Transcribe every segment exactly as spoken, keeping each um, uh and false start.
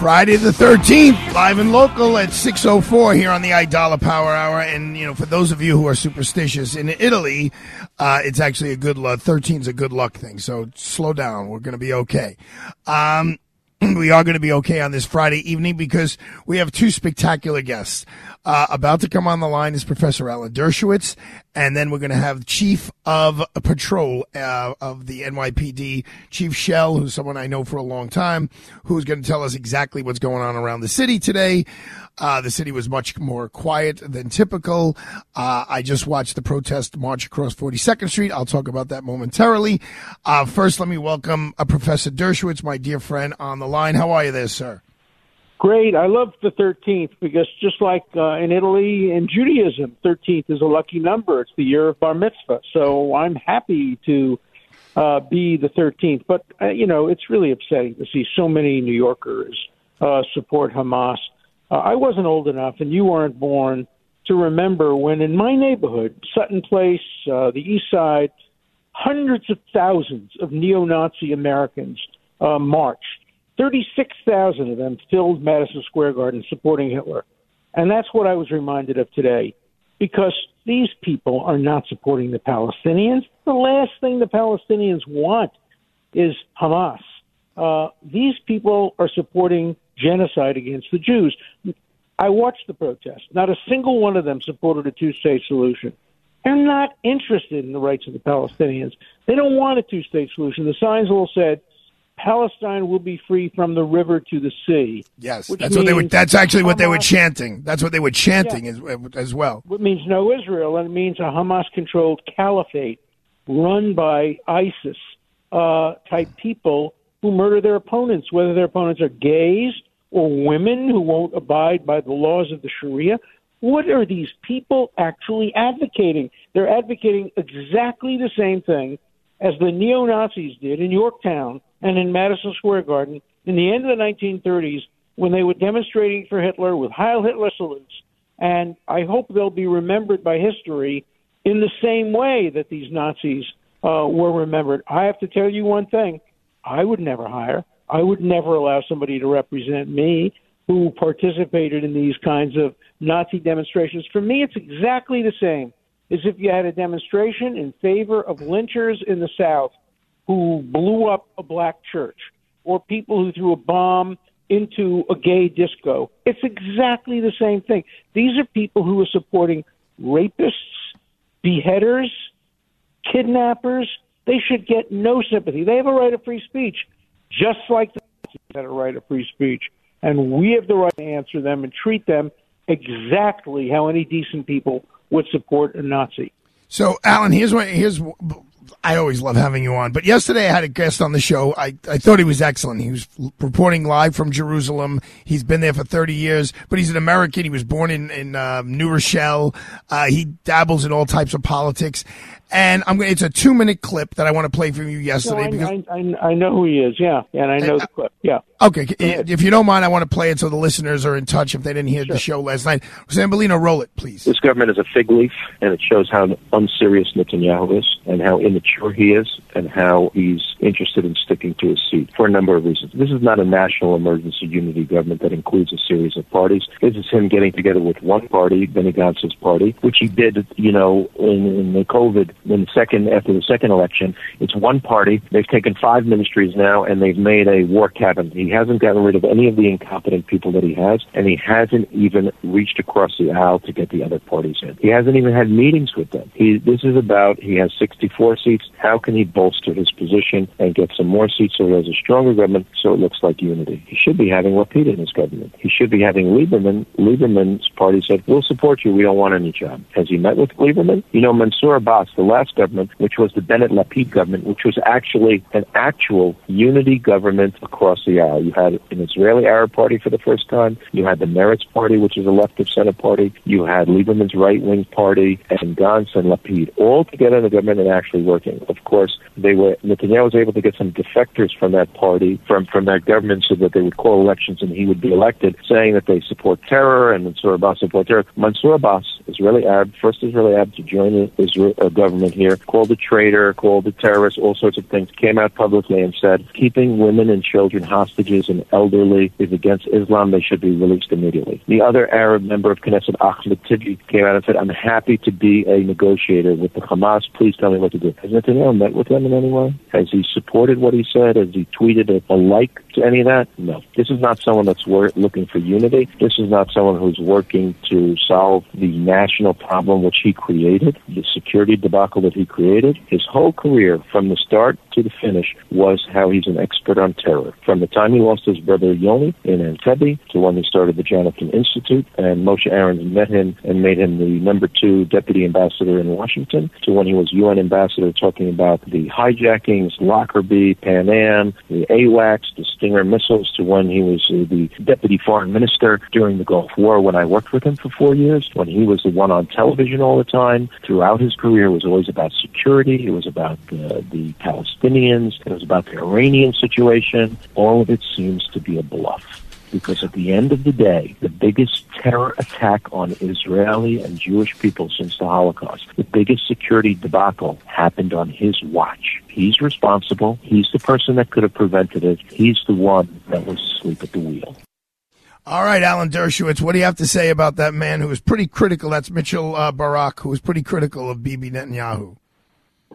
Friday the thirteenth, live and local at six oh four here on the Aidala Power Hour. And, you know, for those of you who are superstitious, in Italy, uh, it's actually a good luck. thirteen is a good luck thing. So slow down. We're going to be okay. Um, we are going to be okay on this Friday evening because we have two spectacular guests. Uh, about to come on the line is Professor Alan Dershowitz. And then we're going to have Chief of Patrol uh, of the N Y P D, Chief Shell, who's someone I know for a long time, who's going to tell us exactly what's going on around the city today. Uh, the city was much more quiet than typical. Uh, I just watched the protest march across forty-second Street. I'll talk about that momentarily. Uh, first, let me welcome uh, Professor Dershowitz, my dear friend, on the line. How are you there, sir? Great. I love the thirteenth because just like uh, in Italy, in Judaism, thirteenth is a lucky number. It's the year of Bar Mitzvah. So I'm happy to uh, be the thirteenth. But, uh, you know, it's really upsetting to see so many New Yorkers uh, support Hamas. Uh, I wasn't old enough, and you weren't born, to remember when in my neighborhood, Sutton Place, uh, the East Side, hundreds of thousands of neo-Nazi Americans uh, marched. thirty-six thousand of them filled Madison Square Garden supporting Hitler. And that's what I was reminded of today, because these people are not supporting the Palestinians. The last thing the Palestinians want is Hamas. Uh, these people are supporting genocide against the Jews. I watched the protest. Not a single one of them supported a two-state solution. They're not interested in the rights of the Palestinians. They don't want a two-state solution. The signs all said, Palestine will be free from the river to the sea. Yes, that's what they were. That's actually Hamas, what they were chanting. That's what they were chanting yeah. as, as well. It means no Israel, and it means a Hamas-controlled caliphate run by ISIS-type uh, people who murder their opponents, whether their opponents are gays or women who won't abide by the laws of the Sharia. What are these people actually advocating? They're advocating exactly the same thing as the neo-Nazis did in Yorktown and in Madison Square Garden in the end of the nineteen thirties when they were demonstrating for Hitler with Heil Hitler salutes. And I hope they'll be remembered by history in the same way that these Nazis uh, were remembered. I have to tell you one thing. I would never hire. I would never allow somebody to represent me who participated in these kinds of Nazi demonstrations. For me, it's exactly the same as if you had a demonstration in favor of lynchers in the South who blew up a black church, or people who threw a bomb into a gay disco. It's exactly the same thing. These are people who are supporting rapists, beheaders, kidnappers. They should get no sympathy. They have a right of free speech, just like the Nazis had a right of free speech. And we have the right to answer them and treat them exactly how any decent people would support a Nazi. So, Alan, here's what... Here's... I always love having you on. But yesterday I had a guest on the show. I, I thought he was excellent. He was reporting live from Jerusalem. He's been there for thirty years, but he's an American. He was born in, in uh, New Rochelle. Uh, he dabbles in all types of politics. And I'm going. It's a two minute clip that I want to play from you yesterday. No, I, because I, I, I know who he is, yeah, and I know and, the clip, yeah. Okay, if you don't mind, I want to play it so the listeners are in touch if they didn't hear sure. the show last night. Sambolino, roll it, please. This government is a fig leaf, and it shows how unserious Netanyahu is and how immature he is and how he's interested in sticking to his seat for a number of reasons. This is not a national emergency unity government that includes a series of parties. This is him getting together with one party, Benny Gantz's party, which he did, you know, in, in the COVID, in the second, after the second election. It's one party. They've taken five ministries now, and they've made a war cabinet. He hasn't gotten rid of any of the incompetent people that he has, and he hasn't even reached across the aisle to get the other parties in. He hasn't even had meetings with them. He, this is about, he has sixty-four seats. How can he bolster his position and get some more seats so he has a stronger government so it looks like unity? He should be having Lapid in his government. He should be having Lieberman. Lieberman's party said, we'll support you. We don't want any job. Has he met with Lieberman? You know, Mansour Abbas, the last government, which was the Bennett-Lapid government, which was actually an actual unity government across the aisle. You had an Israeli Arab party for the first time. You had the Meretz party, which is a left-of-center party. You had Lieberman's right-wing party and Gantz and Lapid all together in the government and actually working. Of course, they were. Netanyahu was able to get some defectors from that party, from, from that government, so that they would call elections and he would be elected, saying that they support terror and Mansour Abbas support terror. Mansour Abbas, Israeli Arab, first Israeli Arab to join the Israel uh, government here, called a traitor, called a terrorist, all sorts of things, came out publicly and said, keeping women and children hostages and elderly is against Islam. They should be released immediately. The other Arab member of Knesset, Ahmed Tibi, came out and said, I'm happy to be a negotiator with the Hamas. Please tell me what to do. Has Netanyahu met with them in any way? Has he supported what he said? Has he tweeted a, a like to any of that? No. This is not someone that's wor- looking for unity. This is not someone who's working to solve the national problem which he created, the security debacle that he created. His whole career, from the start to the finish, was how he's an expert on terror. From the time he lost his brother Yoni in Entebbe to when he started the Jonathan Institute, and Moshe Arens met him and made him the number two deputy ambassador in Washington, to when he was U N ambassador talking about the hijackings, Lockerbie, Pan Am, the AWACS, the Stinger missiles, to when he was the deputy foreign minister during the Gulf War when I worked with him for four years, when he was the one on television all the time. Throughout his career, it was always about security. It was about uh, the Palestinians. It was about the Iranian situation. All of it seems to be a bluff, because at the end of the day, the biggest terror attack on Israeli and Jewish people since the Holocaust, the biggest security debacle, happened on his watch. He's responsible. He's the person that could have prevented it. He's the one that was asleep at the wheel. All right, Alan Dershowitz, what do you have to say about that man who was pretty critical? That's Michael uh, Barak, who was pretty critical of Bibi Netanyahu.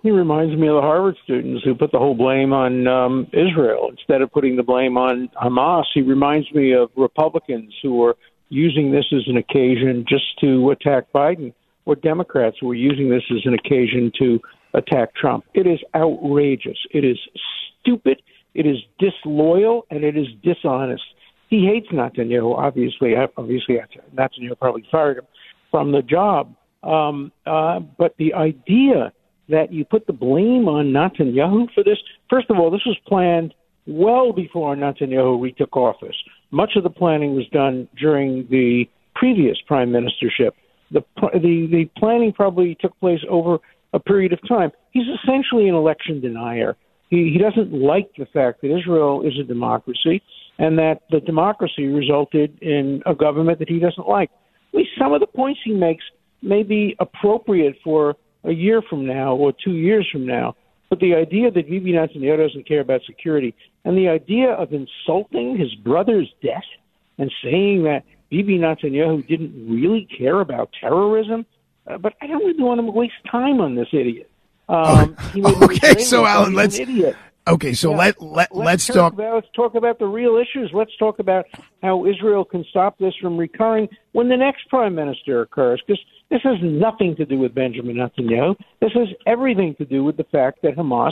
He reminds me of the Harvard students who put the whole blame on um, Israel instead of putting the blame on Hamas. He reminds me of Republicans who were using this as an occasion just to attack Biden, or Democrats who were using this as an occasion to attack Trump. It is outrageous. It is stupid. It is disloyal, and it is dishonest. He hates Netanyahu, obviously. Obviously, Netanyahu probably fired him from the job. Um, uh, but the idea that you put the blame on Netanyahu for this, first of all, this was planned well before Netanyahu retook office. Much of the planning was done during the previous prime ministership. The, the, the planning probably took place over a period of time. He's essentially an election denier. He, he doesn't like the fact that Israel is a democracy, and that the democracy resulted in a government that he doesn't like. At least some of the points he makes may be appropriate for a year from now or two years from now. But the idea that Bibi Netanyahu doesn't care about security, and the idea of insulting his brother's death and saying that Bibi Netanyahu didn't really care about terrorism, uh, but I don't really want to waste time on this idiot. Um, he okay, so Alan, let's... An idiot. Okay, so yeah, let, let, let's, let's talk about, let's talk about the real issues. Let's talk about how Israel can stop this from recurring when the next prime minister occurs, because this has nothing to do with Benjamin Netanyahu. This has everything to do with the fact that Hamas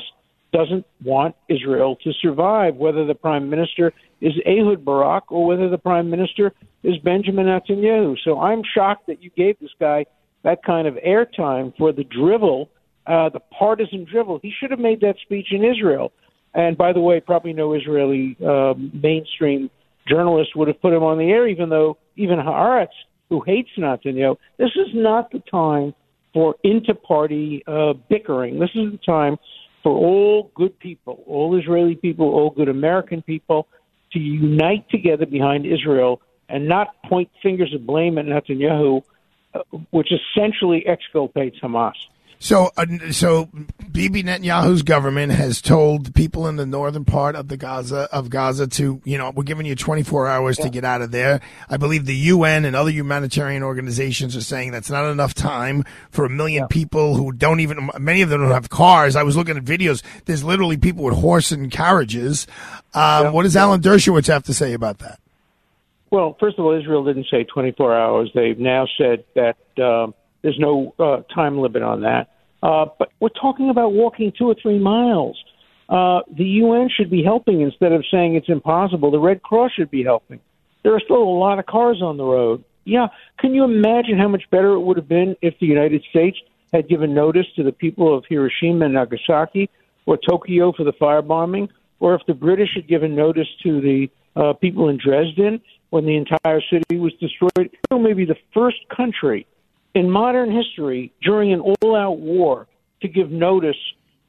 doesn't want Israel to survive, whether the prime minister is Ehud Barak or whether the prime minister is Benjamin Netanyahu. So I'm shocked that you gave this guy that kind of airtime for the drivel, uh, the partisan drivel. He should have made that speech in Israel. And by the way, probably no Israeli uh, mainstream journalist would have put him on the air, even though even Haaretz, who hates Netanyahu, this is not the time for inter-party uh, bickering. This is the time for all good people, all Israeli people, all good American people to unite together behind Israel and not point fingers of blame at Netanyahu, uh, which essentially exculpates Hamas. So, uh, so Bibi Netanyahu's government has told the people in the northern part of the Gaza of Gaza to, you know, we're giving you twenty-four hours yeah. to get out of there. I believe the U N and other humanitarian organizations are saying that's not enough time for a million yeah. people who don't even, many of them don't have cars. I was looking at videos. There's literally people with horse and carriages. Um, yeah. What does Alan Dershowitz have to say about that? Well, first of all, Israel didn't say twenty-four hours. They've now said that uh, there's no uh, time limit on that. Uh, but we're talking about walking two or three miles. Uh, the U N should be helping instead of saying it's impossible. The Red Cross should be helping. There are still a lot of cars on the road. Yeah, can you imagine how much better it would have been if the United States had given notice to the people of Hiroshima and Nagasaki or Tokyo for the firebombing, or if the British had given notice to the uh, people in Dresden when the entire city was destroyed? Israel may be the first country in modern history, during an all-out war, to give notice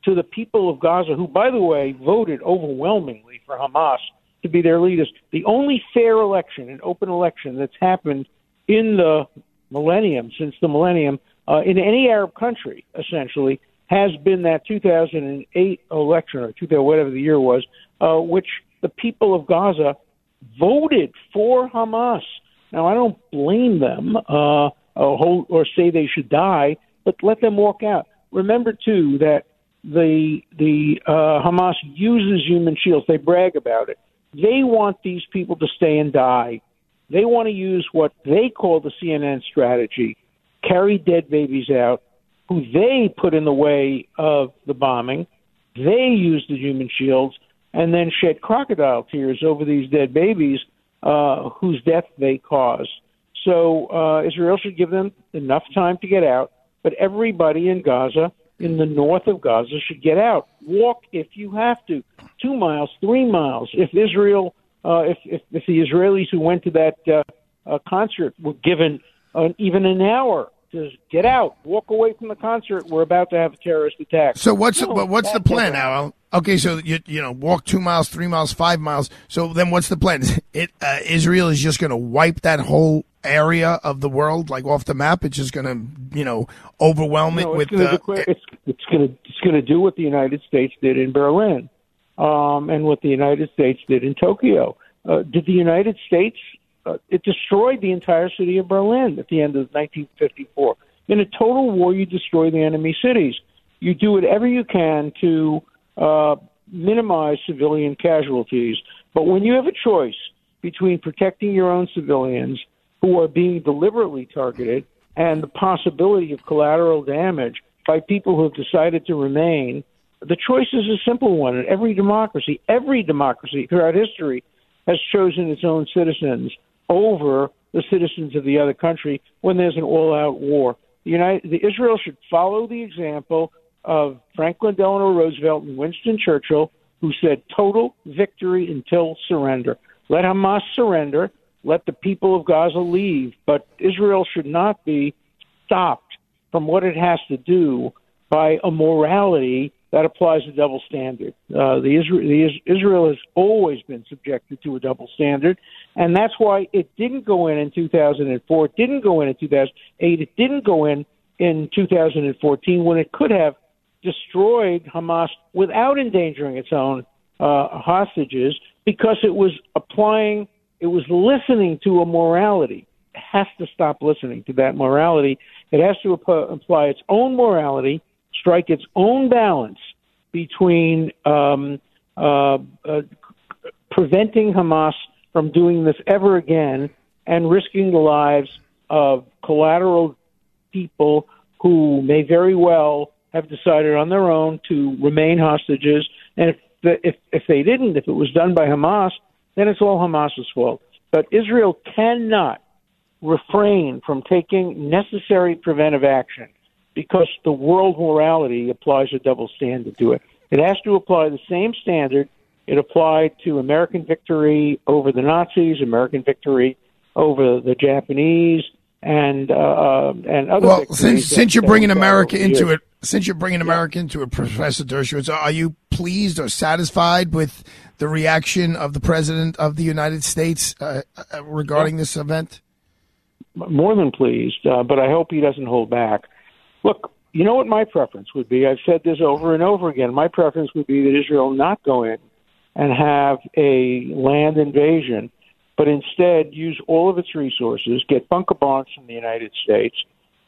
to the people of Gaza, who, by the way, voted overwhelmingly for Hamas to be their leaders. The only fair election, an open election, that's happened in the millennium, since the millennium, uh, in any Arab country, essentially, has been that two thousand eight election, or two thousand, whatever the year was, uh, which the people of Gaza voted for Hamas. Now, I don't blame them, uh, Or, or say they should die, but let them walk out. Remember, too, that the the uh, Hamas uses human shields. They brag about it. They want these people to stay and die. They want to use what they call the C N N strategy, carry dead babies out, who they put in the way of the bombing. They use the human shields and then shed crocodile tears over these dead babies uh, whose death they caused. So uh, Israel should give them enough time to get out, but everybody in Gaza, in the north of Gaza, should get out. Walk if you have to, two miles, three miles. If Israel, uh, if, if if the Israelis who went to that uh, uh, concert were given uh, even an hour to get out, walk away from the concert, we're about to have a terrorist attack. So what's no, the, what's the plan, Al? Okay, so you you know walk two miles, three miles, five miles. So then what's the plan? It uh, Israel is just going to wipe that whole area of the world, like off the map. It's just going to, you know, overwhelm it no, with the. Uh, it's it's going to it's going to do what the United States did in Berlin, um, and what the United States did in Tokyo. Uh, did the United States? Uh, it destroyed the entire city of Berlin at the end of nineteen fifty-four. In a total war, you destroy the enemy cities. You do whatever you can to uh, minimize civilian casualties. But when you have a choice between protecting your own civilians who are being deliberately targeted and the possibility of collateral damage by people who have decided to remain, the choice is a simple one. And every democracy, every democracy throughout history has chosen its own citizens over the citizens of the other country when there's an all-out war. The United, the Israel should follow the example of Franklin Delano Roosevelt and Winston Churchill, who said total victory until surrender. Let Hamas surrender. Let the people of Gaza leave. But Israel should not be stopped from what it has to do by a morality that applies a double standard. Uh, the Isra- the Is- Israel has always been subjected to a double standard, and that's why it didn't go in in two thousand four. It didn't go in in two thousand eight. It didn't go in in two thousand fourteen when it could have destroyed Hamas without endangering its own uh, hostages, because it was applying It was listening to a morality. It has to stop listening to that morality. It has to ap- apply its own morality, strike its own balance between um, uh, uh, preventing Hamas from doing this ever again and risking the lives of collateral people who may very well have decided on their own to remain hostages. And if the, if, if they didn't, if it was done by Hamas, then it's all Hamas's fault. But Israel cannot refrain from taking necessary preventive action because the world morality applies a double standard to it. It has to apply the same standard it applied to American victory over the Nazis, American victory over the Japanese, and uh, and other. Well, since since you're bringing America into it, since you're bringing America into it, Professor Dershowitz, are you pleased or satisfied with the reaction of the President of the United States uh, regarding this event? More than pleased, uh, but I hope he doesn't hold back. Look, you know what my preference would be? I've said this over and over again. My preference would be that Israel not go in and have a land invasion, but instead use all of its resources, get bunker bombs from the United States,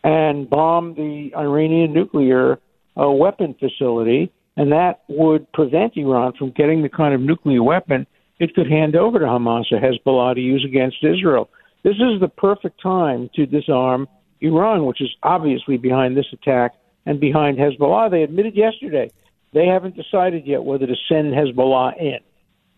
and bomb the Iranian nuclear uh, weapon facility, and that would prevent Iran from getting the kind of nuclear weapon it could hand over to Hamas or Hezbollah to use against Israel. This is the perfect time to disarm Iran, which is obviously behind this attack and behind Hezbollah. They admitted yesterday they haven't decided yet whether to send Hezbollah in.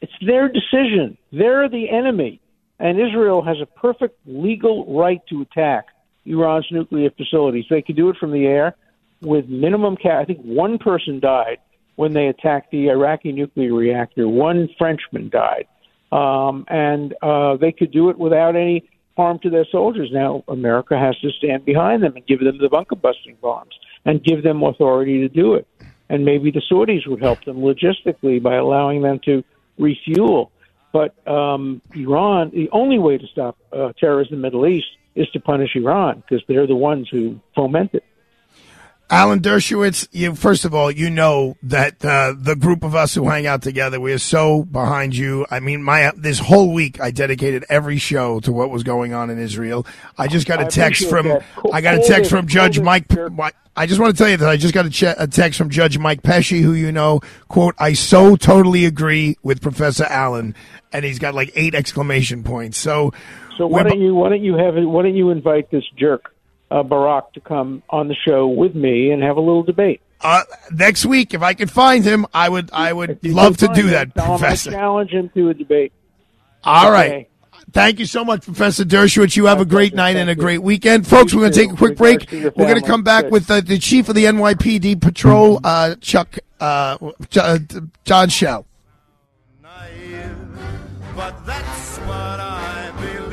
It's their decision. They're the enemy. And Israel has a perfect legal right to attack Iran's nuclear facilities. They could do it from the air with minimum ca- I think one person died when they attacked the Iraqi nuclear reactor. One Frenchman died. Um, and uh, they could do it without any harm to their soldiers. Now, America has to stand behind them and give them the bunker-busting bombs and give them authority to do it. And maybe the Saudis would help them logistically by allowing them to refuel. But um, Iran, the only way to stop uh, terrorism in the Middle East is to punish Iran, because they're the ones who foment it. Alan Dershowitz, you, first of all, you know that uh, the group of us who hang out together, we are so behind you. I mean, my this whole week I dedicated every show to what was going on in Israel. I just got a text from cool, I got a text from Judge cool, Mike. Sure. I just want to tell you that I just got a, che- a text from Judge Mike Pesci, who you know, quote, "I so totally agree with Professor Allen," and he's got like eight exclamation points. So, so why don't you why don't you have why don't you invite this jerk? Uh, Barak to come on the show with me and have a little debate uh, next week. If I could find him, I would. I would love to do him, that, Professor. I challenge him to a debate. All okay. right. Thank you so much, Professor Dershowitz. You have a great night and a great weekend. Folks, we're going to take a quick break. We're going to come back with uh, the chief of the N Y P D patrol, uh, Chuck uh, John Shell. But that's what I believe.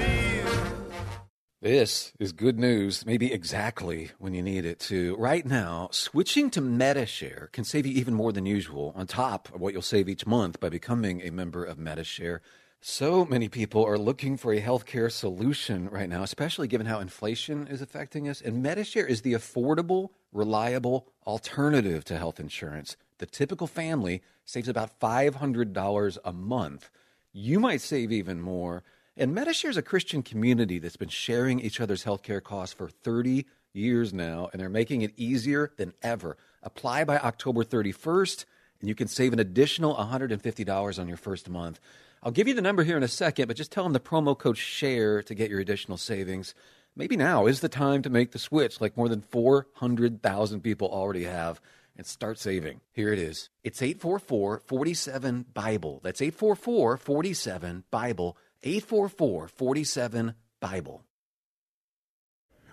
This is good news, maybe exactly when you need it to. Right now, switching to MediShare can save you even more than usual on top of what you'll save each month by becoming a member of MediShare. So many people are looking for a healthcare solution right now, especially given how inflation is affecting us. And MediShare is the affordable, reliable alternative to health insurance. The typical family saves about five hundred dollars a month. You might save even more. And MediShare is a Christian community that's been sharing each other's healthcare costs for thirty years now, and they're making it easier than ever. Apply by October thirty-first, and you can save an additional one hundred fifty dollars on your first month. I'll give you the number here in a second, but just tell them the promo code SHARE to get your additional savings. Maybe now is the time to make the switch, like more than four hundred thousand people already have, and start saving. Here it is. It's eight four four, four seven, BIBLE. That's eight four four, four seven, BIBLE. eight four four, four seven, BIBLE.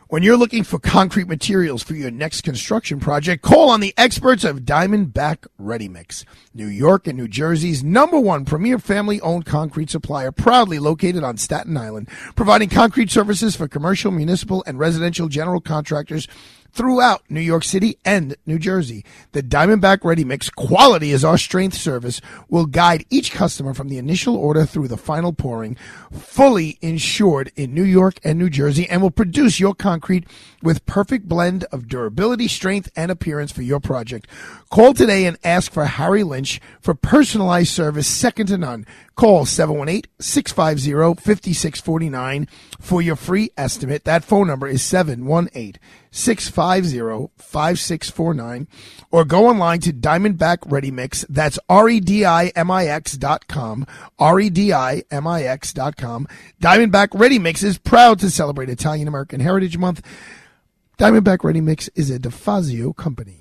When you're looking for concrete materials for your next construction project, call on the experts of Diamondback Ready Mix, New York and New Jersey's number one premier family-owned concrete supplier, proudly located on Staten Island, providing concrete services for commercial, municipal, and residential general contractors throughout New York City and New Jersey. The Diamondback Ready Mix Quality is Our Strength service will guide each customer from the initial order through the final pouring, fully insured in New York and New Jersey, and will produce your concrete with perfect blend of durability, strength, and appearance for your project. Call today and ask for Harry Lynch for personalized service second to none. Call seven one eight, six five zero, five six four nine for your free estimate. That phone number is seven one eight, six five zero, five six four nine, or go online to Diamondback Ready Mix. That's R E D I M I X dot com, R E D I M I X dot com. Diamondback Ready Mix is proud to celebrate Italian American Heritage Month. Diamondback Ready Mix is a DeFazio company.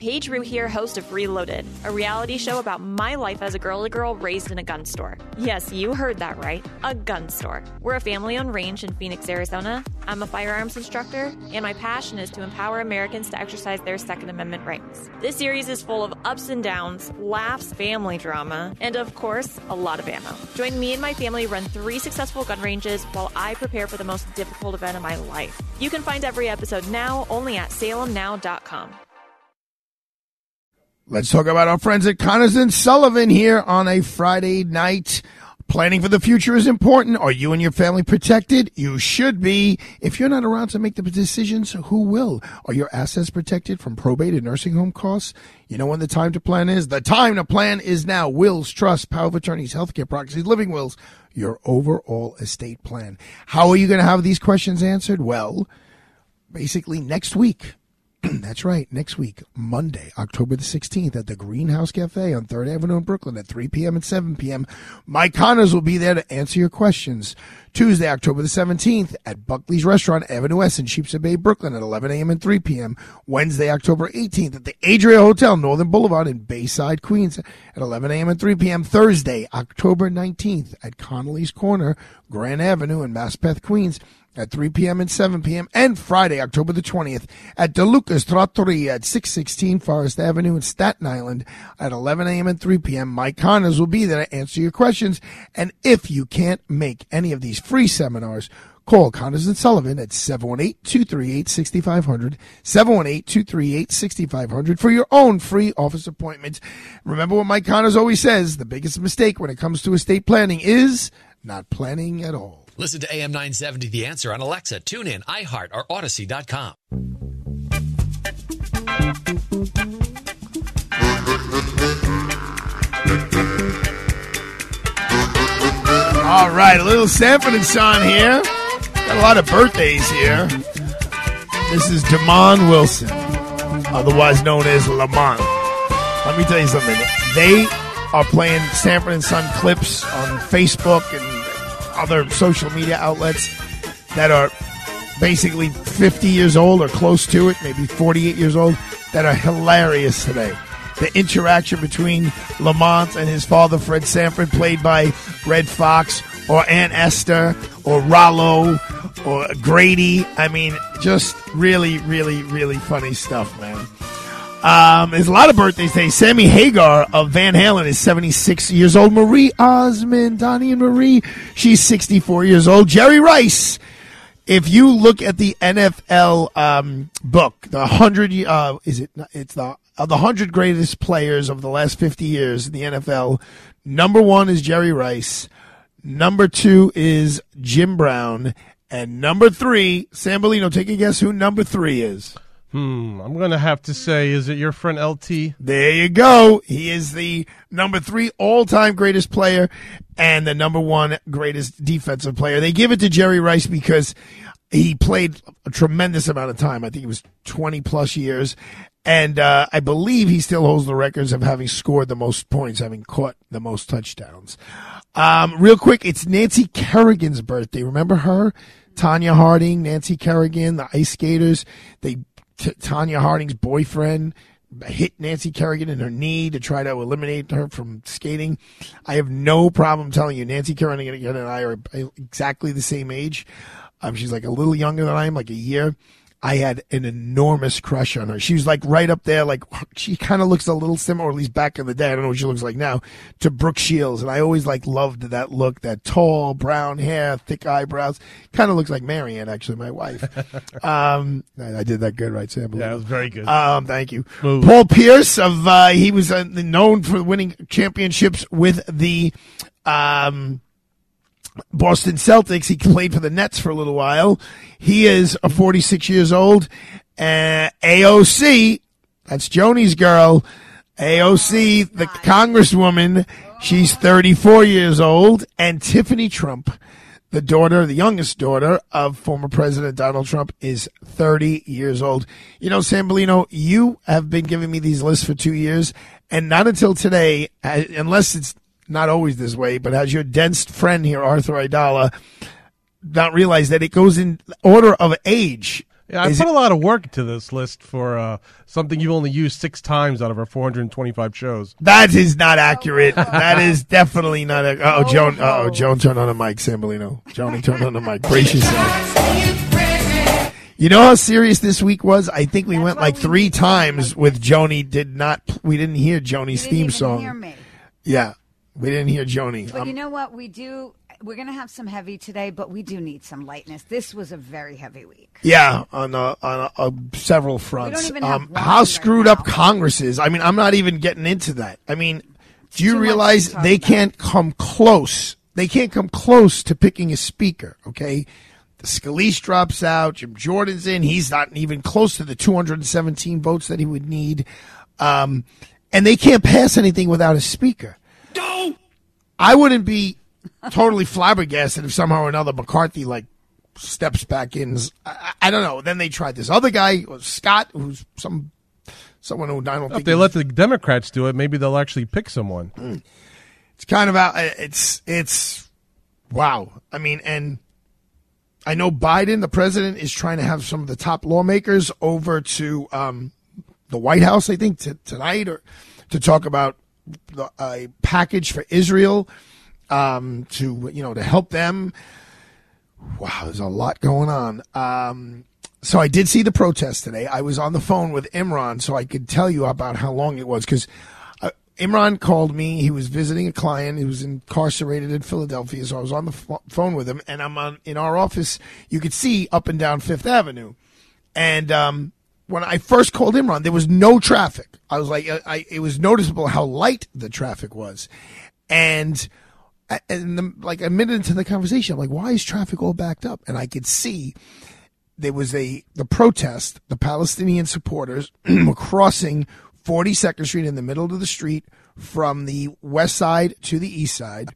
Paige Rue here, host of Reloaded, a reality show about my life as a girly girl raised in a gun store. Yes, you heard that right. A gun store. We're a family-owned range in Phoenix, Arizona. I'm a firearms instructor, and my passion is to empower Americans to exercise their Second Amendment rights. This series is full of ups and downs, laughs, family drama, and of course, a lot of ammo. Join me and my family run three successful gun ranges while I prepare for the most difficult event of my life. You can find every episode now only at salem now dot com. Let's talk about our friends at Connors and Sullivan here on a Friday night. Planning for the future is important. Are you and your family protected? You should be. If you're not around to make the decisions, who will? Are your assets protected from probate and nursing home costs? You know when the time to plan is? The time to plan is now. Wills, trusts, power of attorneys, healthcare proxies, living wills, your overall estate plan. How are you going to have these questions answered? Well, basically next week. That's right. Next week, Monday, October the sixteenth at the Greenhouse Cafe on third avenue in Brooklyn at three p.m. and seven p.m. Mike Connors will be there to answer your questions. Tuesday, October the seventeenth at Buckley's Restaurant, Avenue S in Sheepshead Bay, Brooklyn at eleven a.m. and three p.m. Wednesday, October eighteenth at the Adria Hotel, Northern Boulevard in Bayside, Queens at eleven a.m. and three p.m. Thursday, October nineteenth at Connolly's Corner, Grand Avenue in Maspeth, Queens at three p.m. and seven p.m. And Friday, October the twentieth at DeLuca's Trattoria at six sixteen Forest Avenue in Staten Island at eleven a.m. and three p.m. Mike Connors will be there to answer your questions. And if you can't make any of these free seminars, call Connors and Sullivan at seven one eight, two three eight, six five zero zero, seven one eight, two three eight, six five zero zero for your own free office appointment. Remember what Mike Connors always says, the biggest mistake when it comes to estate planning is not planning at all. Listen to A M nine seventy, The Answer on Alexa, TuneIn, iHeart, or Odyssey dot com. All right, a little Sanford and Son here. Got a lot of birthdays here. This is Damon Wilson, otherwise known as Lamont. Let me tell you something. They are playing Sanford and Son clips on Facebook and other social media outlets that are basically fifty years old or close to it, maybe forty-eight years old, that are hilarious today. The interaction between Lamont and his father, Fred Sanford, played by Red Fox, or Aunt Esther, or Rollo, or Grady. I mean, just really, really, really funny stuff, man. Um, there's a lot of birthdays today. Sammy Hagar of Van Halen is seventy-six years old. Marie Osmond, Donnie and Marie, she's sixty-four years old. Jerry Rice. If you look at the N F L um, book, the hundred uh, is it? It's the of the hundred greatest players of the last fifty years in the N F L. Number one is Jerry Rice. Number two is Jim Brown, and number three, Sambolino. Take a guess who number three is. Hmm, I'm going to have to say, is it your friend L T? There you go. He is the number three all-time greatest player and the number one greatest defensive player. They give it to Jerry Rice because he played a tremendous amount of time. I think it was twenty-plus years. And uh, I believe he still holds the records of having scored the most points, having caught the most touchdowns. Um, real quick, it's Nancy Kerrigan's birthday. Remember her? Tanya Harding, Nancy Kerrigan, the ice skaters. They T- Tanya Harding's boyfriend hit Nancy Kerrigan in her knee to try to eliminate her from skating. I have no problem telling you, Nancy Kerrigan and I are exactly the same age. Um, she's like a little younger than I am, like a year. I had an enormous crush on her. She was like right up there. Like she kind of looks a little similar, or at least back in the day. I don't know what she looks like now, to Brooke Shields. And I always like loved that look, that tall brown hair, thick eyebrows. Kind of looks like Marianne, actually, my wife. um, I, I did that good, right, Sam? Yeah, it was very good. Um, thank you. Move. Paul Pierce of, uh, he was uh, known for winning championships with the, um, Boston Celtics. He played for the Nets for a little while. He is forty-six years old. Uh, A O C, that's Joni's girl. A O C, the congresswoman, she's thirty-four years old. And Tiffany Trump, the daughter, the youngest daughter of former President Donald Trump, is thirty years old. You know, Sambolino, you have been giving me these lists for two years, and not until today, unless it's not always this way, but as your dense friend here, Arthur Aidala, not realize that it goes in order of age. Yeah, I Is put it, a lot of work into this list for uh, something you've only used six times out of our four hundred twenty-five shows. That is not accurate. That is definitely not accurate. Uh-oh, Joan, uh-oh, Joan turned on the mic, Sambolino. Joan turned on the mic. Brace yourself. You know how serious this week was? I think we That's went like we three did. times with Joni did not. We didn't hear Joni's didn't theme song. Hear me. Yeah, we didn't hear Joni. But um, you know what? We do... We're going to have some heavy today, but we do need some lightness. This was a very heavy week. Yeah, on a, on a, a several fronts. We don't even um, have how screwed right up Congress is. I mean, I'm not even getting into that. I mean, do you realize they about. can't come close? They can't come close to picking a speaker, okay? The Scalise drops out. Jim Jordan's in. He's not even close to the two hundred seventeen votes that he would need. Um, and they can't pass anything without a speaker. Don't! I wouldn't be... totally flabbergasted if somehow or another McCarthy like steps back in. I, I don't know. Then they tried this other guy, Scott, who's some someone who I don't. If think they let the Democrats do it, maybe they'll actually pick someone. It's kind of out. It's it's wow. I mean, and I know Biden, the president, is trying to have some of the top lawmakers over to um, the White House, I think, t- tonight or to talk about the, a package for Israel. Um, to, you know, to help them. Wow, there's a lot going on. Um, so I did see the protest today. I was on the phone with Imran, so I could tell you about how long it was. Because uh, Imran called me. He was visiting a client who was incarcerated in Philadelphia. So I was on the f- phone with him, and I'm on in our office. You could see up and down Fifth Avenue. And um, when I first called Imran, there was no traffic. I was like, I, I, it was noticeable how light the traffic was, and. And the, like a minute into the conversation, I'm like, why is traffic all backed up? And I could see there was a the protest. The Palestinian supporters were crossing forty-second Street in the middle of the street from the west side to the east side.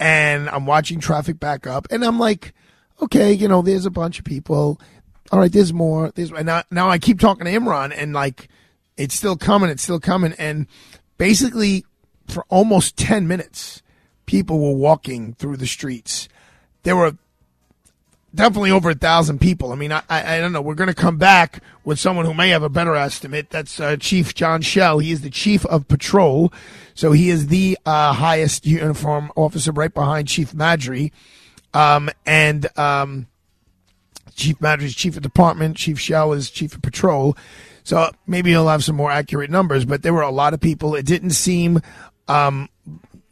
And I'm watching traffic back up. And I'm like, okay, you know, there's a bunch of people. All right, there's more. There's, and now, now I keep talking to Imran, and like, it's still coming. It's still coming. And basically for almost ten minutes... people were walking through the streets. There were definitely over a thousand people. I mean, I, I, I don't know. We're going to come back with someone who may have a better estimate. That's uh, Chief John Schell. He is the chief of patrol. So he is the uh, highest uniform officer right behind Chief Madry. Um, and um, Chief Madry is chief of department. Chief Schell is chief of patrol. So maybe he'll have some more accurate numbers. But there were a lot of people. It didn't seem... Um,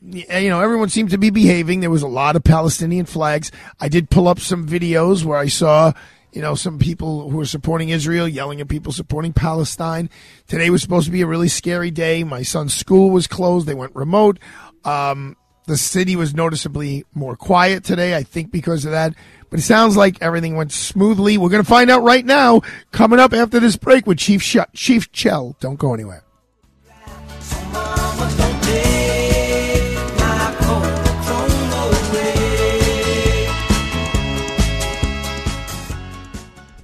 You know, everyone seemed to be behaving. There was a lot of Palestinian flags. I did pull up some videos where I saw, you know, some people who were supporting Israel yelling at people supporting Palestine. Today was supposed to be a really scary day. My son's school was closed. They went remote. Um, the city was noticeably more quiet today, I think because of that. But it sounds like everything went smoothly. We're going to find out right now, coming up after this break with Chief Sh- Chief Schell. Don't go anywhere.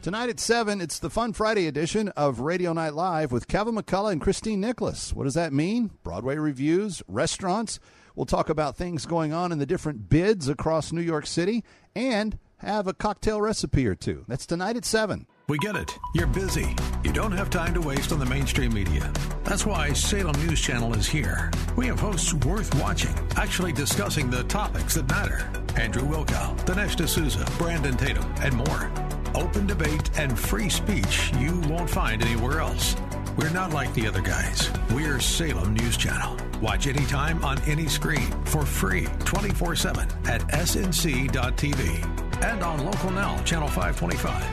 Tonight at seven, it's the Fun Friday edition of Radio Night Live with Kevin McCullough and Christine Nicholas. What does that mean? Broadway reviews, restaurants. We'll talk about things going on in the different bids across New York City and have a cocktail recipe or two. That's tonight at seven. We get it. You're busy. You don't have time to waste on the mainstream media. That's why Salem News Channel is here. We have hosts worth watching, actually discussing the topics that matter. Andrew Wilkow, Dinesh D'Souza, Brandon Tatum, and more. Open debate and free speech you won't find anywhere else. We're not like the other guys. We're Salem News Channel. Watch anytime on any screen for free twenty-four seven at S N C dot T V and on Local Now, Channel five twenty-five.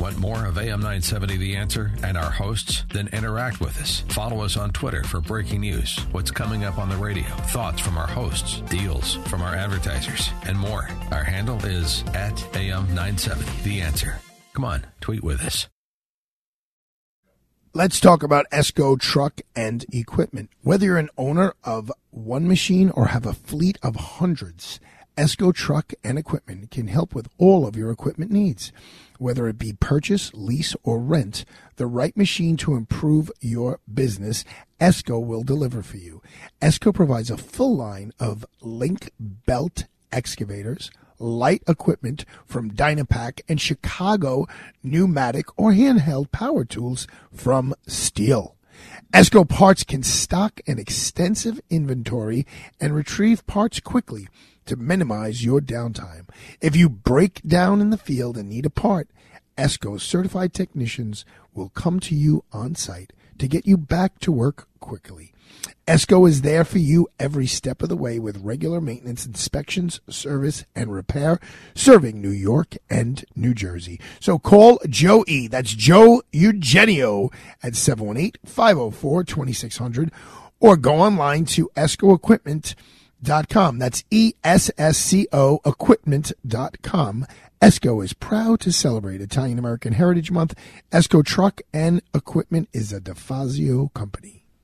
Want more of A M nine seventy The Answer and our hosts? Then interact with us. Follow us on Twitter for breaking news, what's coming up on the radio, thoughts from our hosts, deals from our advertisers, and more. Our handle is at A M nine seventy The Answer. Come on, tweet with us. Let's talk about Esco Truck and Equipment. Whether you're an owner of one machine or have a fleet of hundreds, Esco Truck and Equipment can help with all of your equipment needs. Whether it be purchase, lease, or rent, the right machine to improve your business, Esco will deliver for you. Esco provides a full line of link belt excavators, light equipment from Dynapac, and Chicago pneumatic or handheld power tools from Steel. ESCO Parts can stock an extensive inventory and retrieve parts quickly to minimize your downtime. If you break down in the field and need a part, ESCO's certified technicians will come to you on site to get you back to work quickly. ESCO is there for you every step of the way with regular maintenance, inspections, service, and repair, serving New York and New Jersey. So call Joey, that's Joe Eugenio, at seven one eight, five oh four, two six zero zero, or go online to esco equipment dot com. That's E S S C O equipment dot com. ESCO is proud to celebrate Italian American Heritage Month. ESCO Truck and Equipment is a DeFazio company.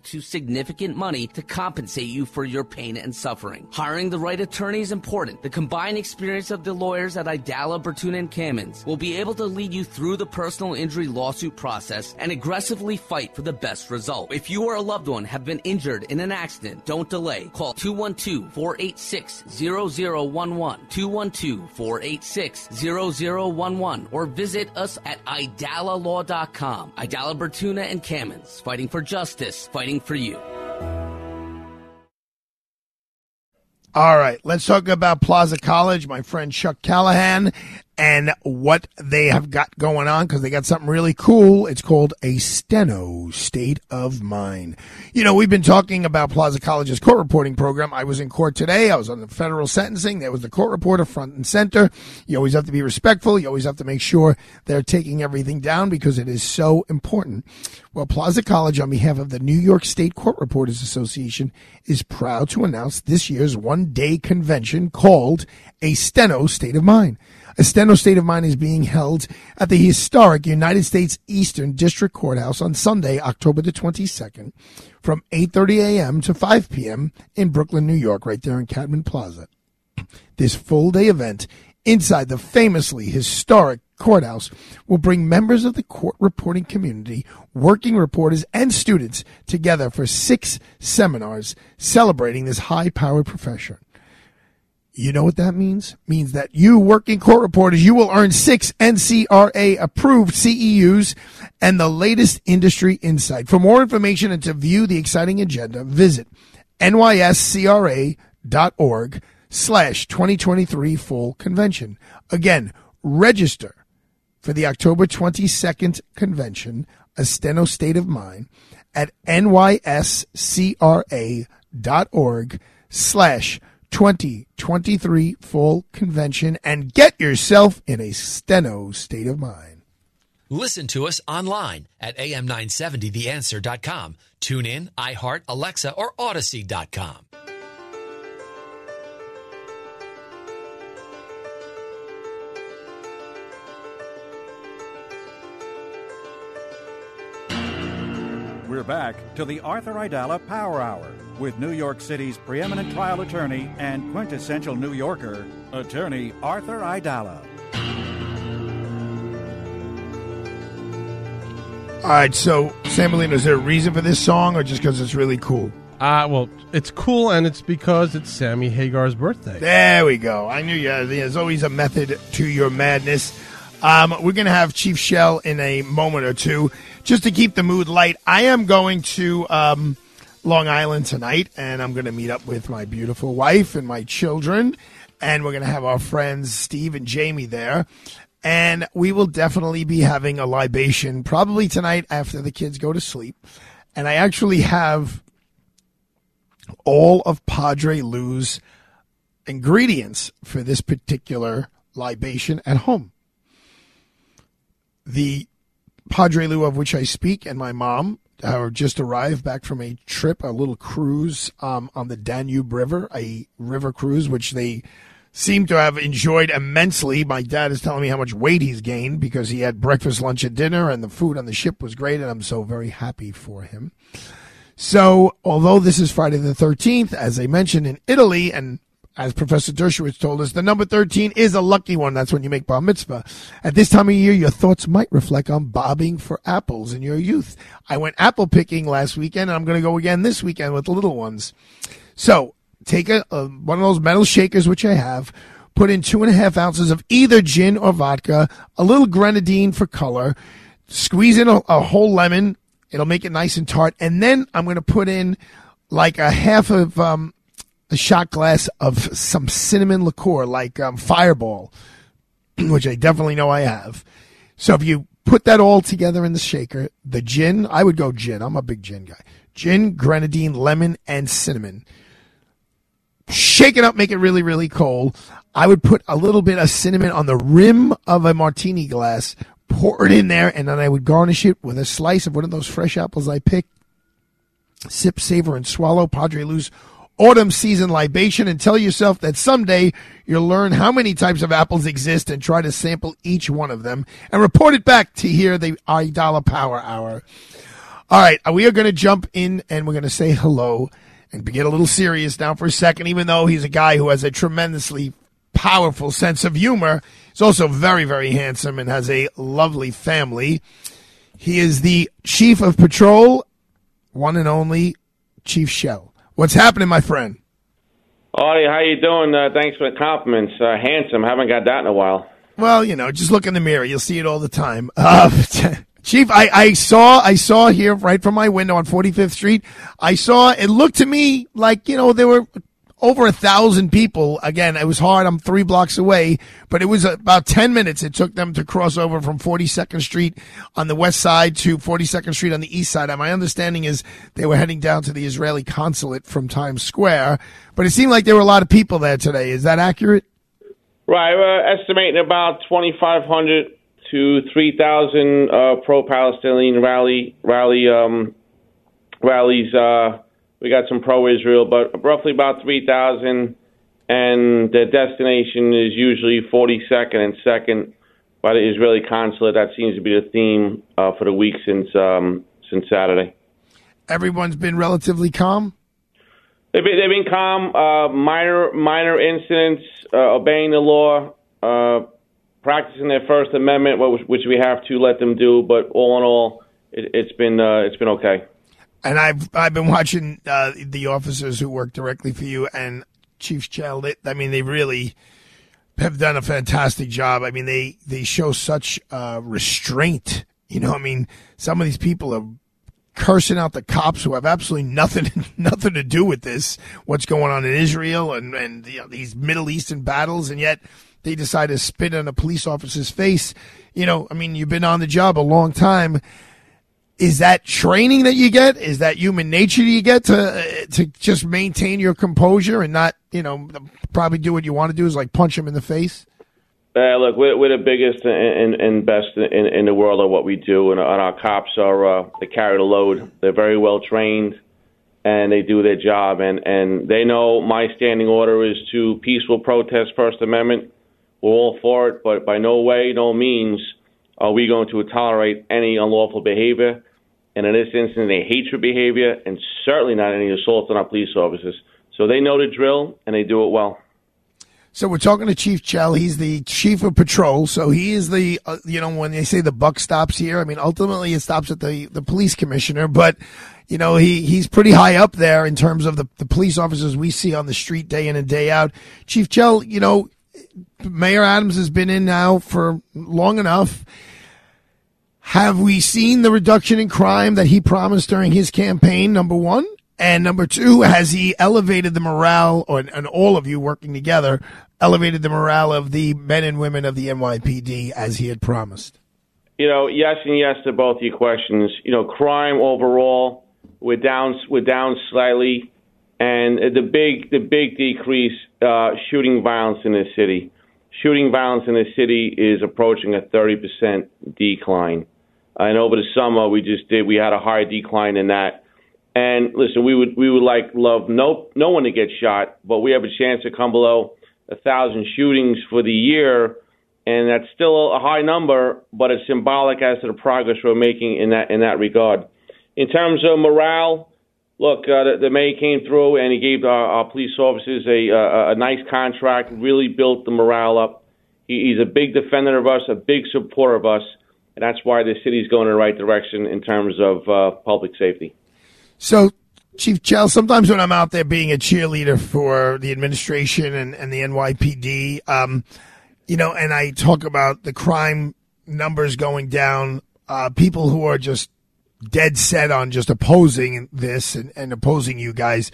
to significant money to compensate you for your pain and suffering. Hiring the right attorney is important. The combined experience of the lawyers at Aidala, Bertuna, and Kamens will be able to lead you through the personal injury lawsuit process and aggressively fight for the best result. If you or a loved one have been injured in an accident, don't delay. Call two one two, four eight six, zero zero one one, two one two, four eight six, zero zero one one, or visit us at Aidala Law dot com. Aidala, Bertuna, and Kamens, fighting for justice, fighting for you. All right, let's talk about Plaza College, my friend Chuck Callahan, and what they have got going on, because they got something really cool. It's called a Steno State of Mind. You know, we've been talking about Plaza College's court reporting program. I was in court today. I was on the federal sentencing. There was the court reporter front and center. You always have to be respectful. You always have to make sure they're taking everything down because it is so important. Well, Plaza College, on behalf of the New York State Court Reporters Association, is proud to announce this year's one-day convention called A Steno State of Mind. A Steno State of Mind is being held at the historic United States Eastern District Courthouse on Sunday, October the twenty-second, from eight thirty a.m. to five p.m. in Brooklyn, New York, right there in Cadman Plaza. This full-day event inside the famously historic courthouse will bring members of the court reporting community, working reporters, and students together for six seminars celebrating this high-powered profession. You know what that means? Means that you working court reporters, you will earn six N C R A-approved C E Us and the latest industry insight. For more information and to view the exciting agenda, visit nyscra.org slash 2023 full convention. Again, register for the October twenty-second convention, A Steno State of Mind, at nyscra.org slash 2023 full convention and get yourself in a Steno State of Mind. Listen to us online at A M nine seventy the answer dot com. Tune in, iHeart, Alexa, or Odyssey dot com. We're back to the Arthur Aidala Power Hour with New York City's preeminent trial attorney and quintessential New Yorker, attorney Arthur Aidala. All right, so, Sam Bellino, is there a reason for this song or just because it's really cool? Uh, well, it's cool, and it's because it's Sammy Hagar's birthday. There we go. I knew you. There's always a method to your madness. Um, we're going to have Chief Shell in a moment or two. Just to keep the mood light, I am going to um, Long Island tonight, and I'm going to meet up with my beautiful wife and my children, and we're going to have our friends Steve and Jamie there, and we will definitely be having a libation probably tonight after the kids go to sleep. And I actually have all of Padre Lou's ingredients for this particular libation at home. The Padre Lou, of which I speak, and my mom uh, just arrived back from a trip, a little cruise um, on the Danube River, a river cruise, which they seem to have enjoyed immensely. My dad is telling me how much weight he's gained because he had breakfast, lunch, and dinner, and the food on the ship was great, and I'm so very happy for him. So, although this is Friday the thirteenth, as I mentioned, in Italy, and as Professor Dershowitz told us, the number thirteen is a lucky one. That's when you make bar mitzvah. At this time of year, your thoughts might reflect on bobbing for apples in your youth. I went apple picking last weekend, and I'm going to go again this weekend with the little ones. So, take a, a one of those metal shakers, which I have, put in two and a half ounces of either gin or vodka, a little grenadine for color, squeeze in a, a whole lemon. It'll make it nice and tart. And then I'm going to put in like a half of um, a shot glass of some cinnamon liqueur, like um, Fireball, which I definitely know I have. So if you put that all together in the shaker, the gin, I would go gin. I'm a big gin guy. Gin, grenadine, lemon, and cinnamon. Shake it up, make it really, really cold. I would put a little bit of cinnamon on the rim of a martini glass, pour it in there, and then I would garnish it with a slice of one of those fresh apples I picked. Sip, savor, and swallow Padre Lou's autumn season libation, and tell yourself that someday you'll learn how many types of apples exist and try to sample each one of them and report it back to hear the Aidala Power Hour. All right, we are going to jump in and we're going to say hello and get a little serious now for a second, even though he's a guy who has a tremendously powerful sense of humor. He's also very, very handsome and has a lovely family. He is the chief of patrol, one and only Chief Shell. What's happening, my friend? Artie, how you doing? Uh, thanks for the compliments. Uh, handsome. Haven't got that in a while. Well, you know, just look in the mirror. You'll see it all the time. Uh, Chief, I, I saw I saw here right from my window on forty-fifth Street. I saw it looked to me like, you know, there were over a thousand people. Again, it was hard. I'm three blocks away, but it was about ten minutes it took them to cross over from forty-second Street on the west side to forty-second Street on the east side. And my understanding is they were heading down to the Israeli consulate from Times Square, but it seemed like there were a lot of people there today. Is that accurate? Right. We're estimating about twenty-five hundred to three thousand uh, pro-Palestinian rally rally um, rallies. Uh, we got some pro-Israel, but roughly about three thousand, and the destination is usually forty-second and second by the Israeli consulate. That seems to be the theme uh, for the week since um, since Saturday. Everyone's been relatively calm? They've been, they've been calm. Uh, minor minor incidents, uh, obeying the law, uh, practicing their First Amendment, which we have to let them do. But all in all, it, it's been uh, it's been okay. And I've I've been watching uh, the officers who work directly for you and Chief Shell. I mean, they really have done a fantastic job. I mean, they they show such uh, restraint. You know, I mean, some of these people are cursing out the cops who have absolutely nothing nothing to do with this. What's going on in Israel and and you know, these Middle Eastern battles, and yet they decide to spit on a police officer's face. You know, I mean, you've been on the job a long time. Is that training that you get? Is that human nature you get to to just maintain your composure and not, you know, probably do what you want to do is like punch them in the face? Uh, look, we're, we're the biggest and, and, and best in, in the world at what we do, and, and our cops are uh, they carry the load. They're very well trained, and they do their job, and, and they know my standing order is to peaceful protest, First Amendment. We're all for it, but by no way, no means are we going to tolerate any unlawful behavior, and in this instance, any hatred behavior, and certainly not any assault on our police officers. So they know the drill, and they do it well. So we're talking to Chief Shell. He's the chief of patrol, so he is the, uh, you know, when they say the buck stops here, I mean, ultimately it stops at the, the police commissioner, but, you know, he, he's pretty high up there in terms of the, the police officers we see on the street day in and day out. Chief Shell, you know, Mayor Adams has been in now for long enough. Have we seen the reduction in crime that he promised during his campaign, number one? And number two, has he elevated the morale, or, and all of you working together, elevated the morale of the men and women of the N Y P D as he had promised? You know, yes and yes to both your questions. You know, crime overall, we're down, we're down slightly. And the big, the big decrease, uh, shooting violence in this city. Shooting violence in this city is approaching a thirty percent decline. And over the summer, we just did, we had a higher decline in that. And listen, we would, we would like love no, no one to get shot, but we have a chance to come below one thousand shootings for the year, and that's still a high number, but it's symbolic as to the progress we're making in that in that regard. In terms of morale, look, uh, the, the mayor came through and he gave our, our police officers a, a, a nice contract, really built the morale up. He, he's a big defender of us, a big supporter of us, and that's why the city's going in the right direction in terms of uh, public safety. So, Chief Chell, sometimes when I'm out there being a cheerleader for the administration and, and the N Y P D, um, you know, and I talk about the crime numbers going down, uh, people who are just dead set on just opposing this and, and opposing you guys,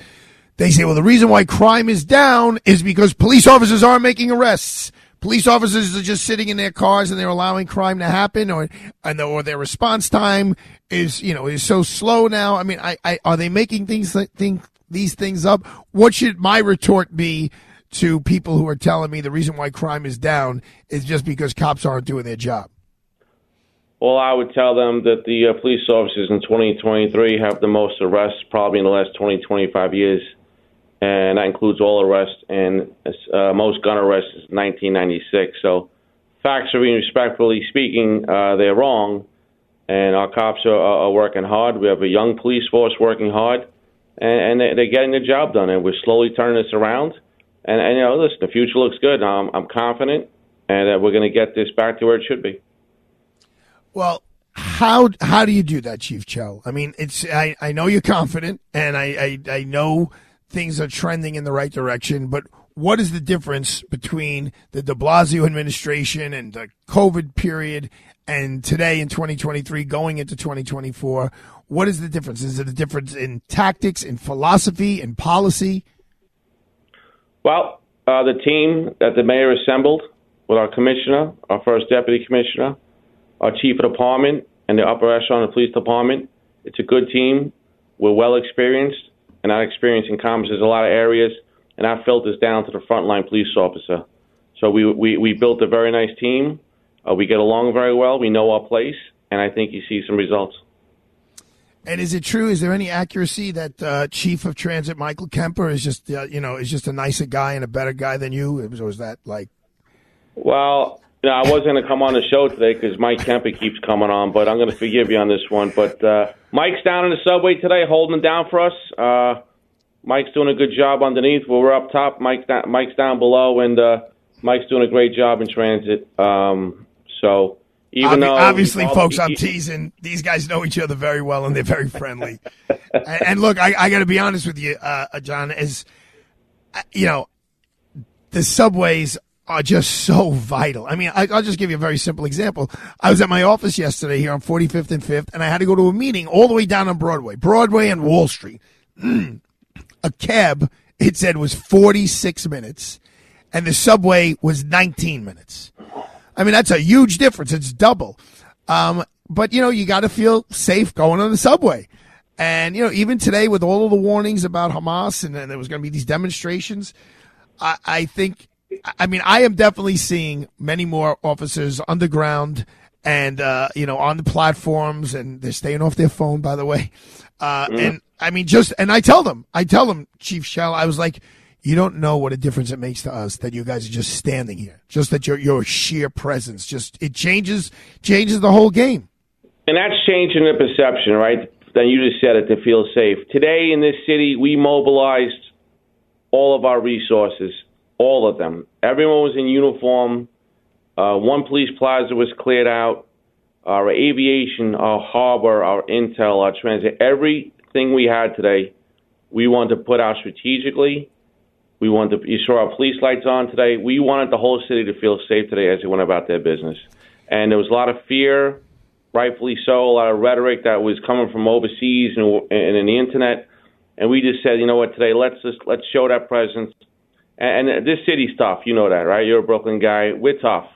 they say, well, the reason why crime is down is because police officers aren't making arrests. Police officers are just sitting in their cars and they're allowing crime to happen, or and the, or their response time is, you know, is so slow now. I mean, I, I are they making things like think these things up? What should my retort be to people who are telling me the reason why crime is down is just because cops aren't doing their job? Well, I would tell them that the uh, police officers in twenty twenty-three have the most arrests probably in the last twenty, twenty-five years, and that includes all arrests, and uh, most gun arrests is nineteen ninety-six. So facts are being respectfully speaking, uh, they're wrong, and our cops are, are working hard. We have a young police force working hard, and, and they're getting the job done, and we're slowly turning this around. And, and you know, listen, the future looks good. I'm, I'm confident and that we're going to get this back to where it should be. Well, how how do you do that, Chief Chell? I mean, it's I, I know you're confident, and I, I, I know things are trending in the right direction, but what is the difference between the de Blasio administration and the COVID period and today in twenty twenty-three going into twenty twenty-four? What is the difference? Is it a difference in tactics, in philosophy, in policy? Well, uh, the team that the mayor assembled with our commissioner, our first deputy commissioner, our chief of department, and the upper echelon of the police department. It's a good team. We're well experienced, and our experience encompasses a lot of areas, and I filters down to the frontline police officer. So we we, we built a very nice team. Uh, we get along very well. We know our place, and I think you see some results. And is it true? Is there any accuracy that uh, Chief of Transit Michael Kemper is just uh, you know is just a nicer guy and a better guy than you? Or was that like? Well. No, I wasn't going to come on the show today because Mike Kemper keeps coming on, but I'm going to forgive you on this one. But uh, Mike's down in the subway today holding down for us. Uh, Mike's doing a good job underneath. Well, we're up top. Mike's down, Mike's down below, and uh, Mike's doing a great job in transit. Um, so even Obvi- though... Obviously, all, folks, he, I'm teasing. These guys know each other very well, and they're very friendly. and, and look, I, I got to be honest with you, uh, John, is, you know, the subways are just so vital. I mean, I, I'll just give you a very simple example. I was at my office yesterday here on forty-fifth and fifth, and I had to go to a meeting all the way down on Broadway, Broadway and Wall Street. Mm. A cab, it said, was forty-six minutes, and the subway was nineteen minutes. I mean, that's a huge difference. It's double. Um, but, you know, you got to feel safe going on the subway. And, you know, even today with all of the warnings about Hamas and, and there was going to be these demonstrations, I, I think – I mean, I am definitely seeing many more officers underground and, uh, you know, on the platforms, and they're staying off their phone, by the way. Uh, mm. And I mean, just, and I tell them, I tell them, Chief Chell, I was like, you don't know what a difference it makes to us that you guys are just standing here, just that your, your sheer presence, just, it changes, changes the whole game. And that's changing the perception, right? Then you just said it, to feel safe. Today in this city, we mobilized all of our resources. All of them. Everyone was in uniform. Uh, one police plaza was cleared out. Our aviation, our harbor, our intel, our transit, everything we had today, we wanted to put out strategically. We wanted to, you saw our police lights on today. We wanted the whole city to feel safe today as they went about their business. And there was a lot of fear, rightfully so, a lot of rhetoric that was coming from overseas and, and in the internet. And we just said, you know what, today, let's just, let's show that presence. And this city's tough. You know that, right? You're a Brooklyn guy. We're tough.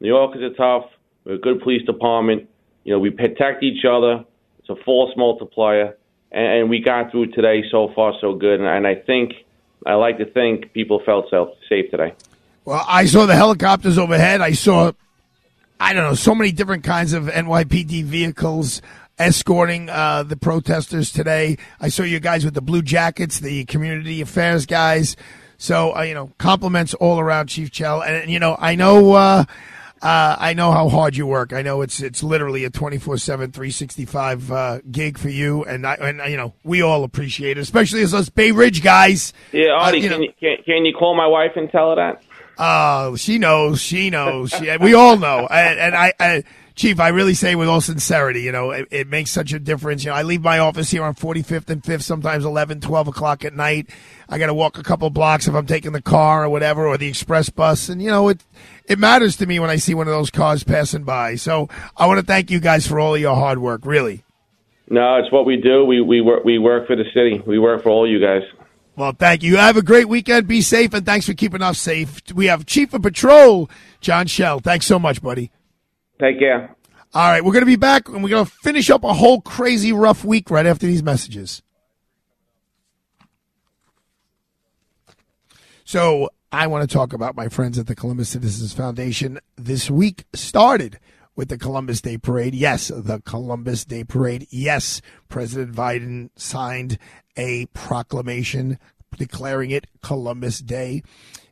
New Yorkers are tough. We're a good police department. You know, we protect each other. It's a force multiplier. And we got through today so far, so good. And I think, I like to think people felt safe today. Well, I saw the helicopters overhead. I saw, I don't know, so many different kinds of N Y P D vehicles escorting uh, the protesters today. I saw you guys with the blue jackets, the community affairs guys. So, uh, you know, compliments all around, Chief Chell. And, and you know, I know uh, uh, I know how hard you work. I know it's it's literally a twenty-four seven, three sixty-five uh, gig for you. And, I, and you know, we all appreciate it, especially as us Bay Ridge guys. Yeah, Artie, uh, you can, you, can, can you call my wife and tell her that? Uh, she knows. She knows. She, we all know. And, and I, I, Chief, I really say with all sincerity, you know, it, it makes such a difference. You know, I leave my office here on forty-fifth and fifth, sometimes eleven, twelve o'clock at night. I got to walk a couple blocks if I'm taking the car or whatever, or the express bus. And, you know, it it matters to me when I see one of those cars passing by. So I want to thank you guys for all of your hard work, really. No, it's what we do. We, we, work, we work for the city. We work for all you guys. Well, thank you. Have a great weekend. Be safe, and thanks for keeping us safe. We have Chief of Patrol, John Schell. Thanks so much, buddy. Take care. All right, we're going to be back, and we're going to finish up a whole crazy, rough week right after these messages. So I want to talk about my friends at the Columbus Citizens Foundation. This week started with the Columbus Day Parade. Yes, the Columbus Day Parade. Yes, President Biden signed a proclamation declaring it Columbus Day.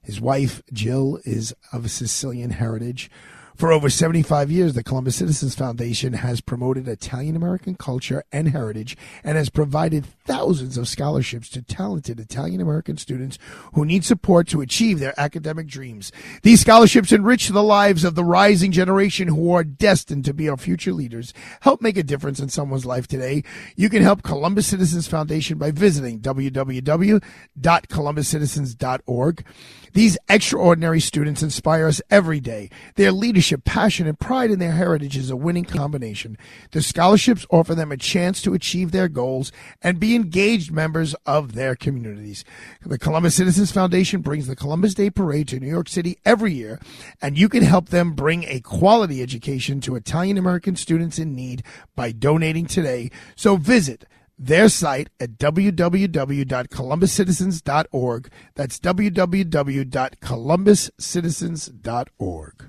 His wife, Jill, is of Sicilian heritage. For over seventy-five years, the Columbus Citizens Foundation has promoted Italian-American culture and heritage and has provided thousands of scholarships to talented Italian-American students who need support to achieve their academic dreams. These scholarships enrich the lives of the rising generation who are destined to be our future leaders. Help make a difference in someone's life today. You can help Columbus Citizens Foundation by visiting w w w dot columbus citizens dot org. These extraordinary students inspire us every day. Their leadership, passion, and pride in their heritage is a winning combination. The scholarships offer them a chance to achieve their goals and be engaged members of their communities. The Columbus Citizens Foundation brings the Columbus Day Parade to New York City every year, and you can help them bring a quality education to Italian-American students in need by donating today. So visit their site at w w w dot columbus citizens dot org. That's w w w dot columbus citizens dot org.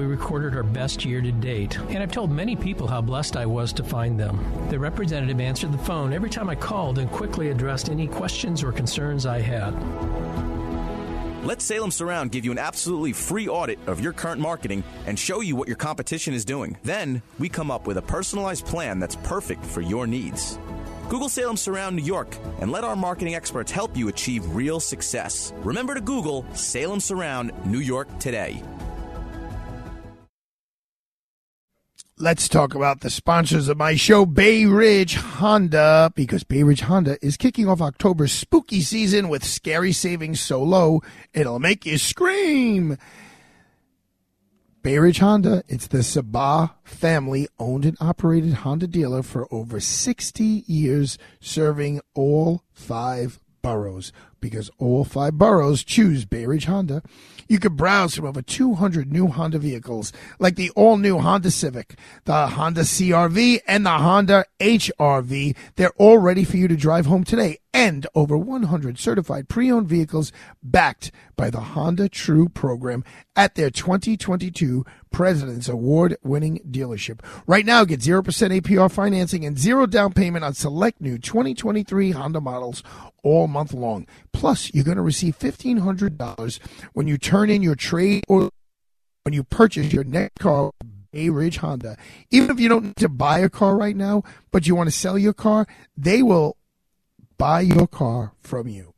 we recorded our best year to date, and I've told many people how blessed I was to find them. The representative answered the phone every time I called and quickly addressed any questions or concerns I had. Let Salem Surround give you an absolutely free audit of your current marketing and show you what your competition is doing. Then we come up with a personalized plan that's perfect for your needs. Google Salem Surround New York and let our marketing experts help you achieve real success. Remember to Google Salem Surround New York today. Let's talk about the sponsors of my show, Bay Ridge Honda, because Bay Ridge Honda is kicking off October's spooky season with scary savings so low, it'll make you scream. Bay Ridge Honda, it's the Sabah family-owned and operated Honda dealer for over sixty years, serving all five boroughs, because all five boroughs choose Bay Ridge Honda. You can browse from over two hundred new Honda vehicles, like the all-new Honda Civic, the Honda C R V, and the Honda H R V. They're all ready for you to drive home today, and over one hundred certified pre-owned vehicles backed by the Honda True program at their twenty twenty-two President's Award-winning dealership. Right now, get zero percent A P R financing and zero down payment on select new twenty twenty-three Honda models all month long. Plus, you're going to receive fifteen hundred dollars when you turn in your trade or when you purchase your next car with Bay Ridge Honda. Even if you don't need to buy a car right now, but you want to sell your car, they will buy your car from you.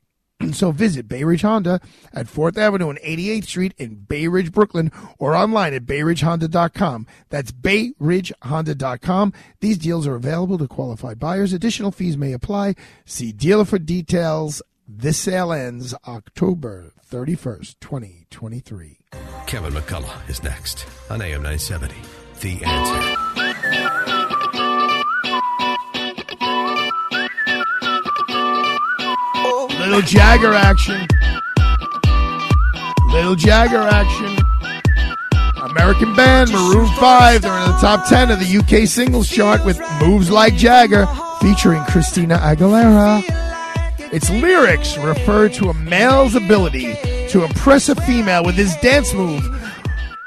So visit Bay Ridge Honda at fourth avenue and eighty-eighth street in Bay Ridge, Brooklyn, or online at bay ridge honda dot com. That's bay ridge honda dot com. These deals are available to qualified buyers. Additional fees may apply. See dealer for details. This sale ends October thirty-first, twenty twenty-three. Kevin McCullough is next on A M nine seventy, The Answer. Little Jagger action. Little Jagger action. American band, Maroon five. They're in the top ten of the U K singles chart with Moves Like Jagger, featuring Christina Aguilera. Its lyrics refer to a male's ability to impress a female with his dance move,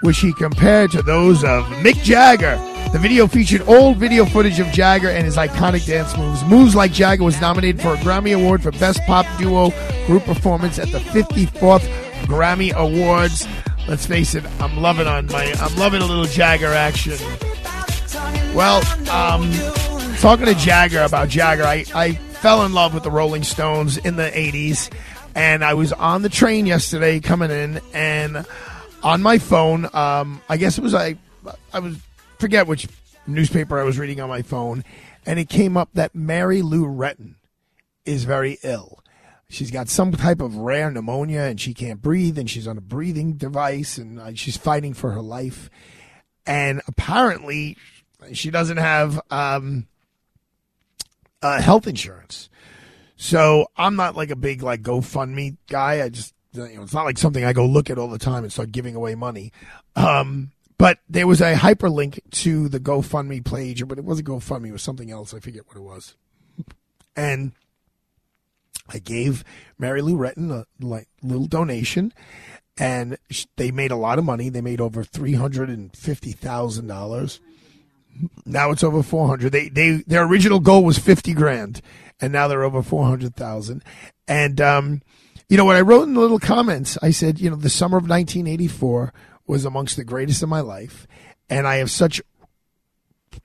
which he compared to those of Mick Jagger. The video featured old video footage of Jagger and his iconic dance moves. Moves Like Jagger was nominated for a Grammy Award for Best Pop Duo Group Performance at the fifty-fourth Grammy Awards. Let's face it, I'm loving on my, I'm loving a little Jagger action. Well, um, talking to Jagger about Jagger, I, I fell in love with the Rolling Stones in the eighties, and I was on the train yesterday coming in, and on my phone, um, I guess it was, I, I was, forget which newspaper I was reading on my phone, and it came up that Mary Lou Retton is very ill. She's got some type of rare pneumonia, and she can't breathe, and she's on a breathing device, and she's fighting for her life. And apparently, she doesn't have um, uh, health insurance. So I'm not like a big like GoFundMe guy. I just, you know, it's not like something I go look at all the time and start giving away money. Um, but there was a hyperlink to the GoFundMe page, but it wasn't GoFundMe. It was something else. I forget what it was. And I gave Mary Lou Retton a like, little donation, and sh- they made a lot of money. They made over three hundred fifty thousand dollars. Now it's over four hundred. They they their original goal was fifty grand, and now they're over four hundred thousand. And um, you know what I wrote in the little comments? I said, you know, the summer of nineteen eighty-four was amongst the greatest of my life, and I have such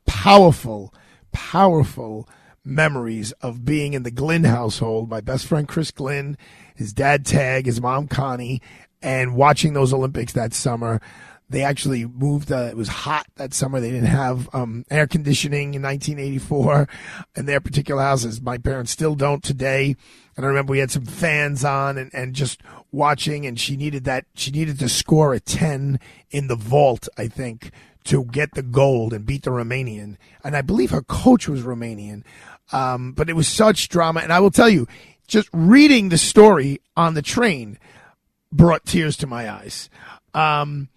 powerful, powerful memories of being in the Glynn household, my best friend Chris Glynn, his dad Tag, his mom Connie, and watching those Olympics that summer. They actually moved, uh, it was hot that summer. They didn't have um, air conditioning in nineteen eighty-four in their particular houses. My parents still don't today. And I remember we had some fans on and, and just watching, and she needed that, she needed to score a ten in the vault, I think, to get the gold and beat the Romanian. And I believe her coach was Romanian. Um, but it was such drama. And I will tell you, just reading the story on the train brought tears to my eyes. Um,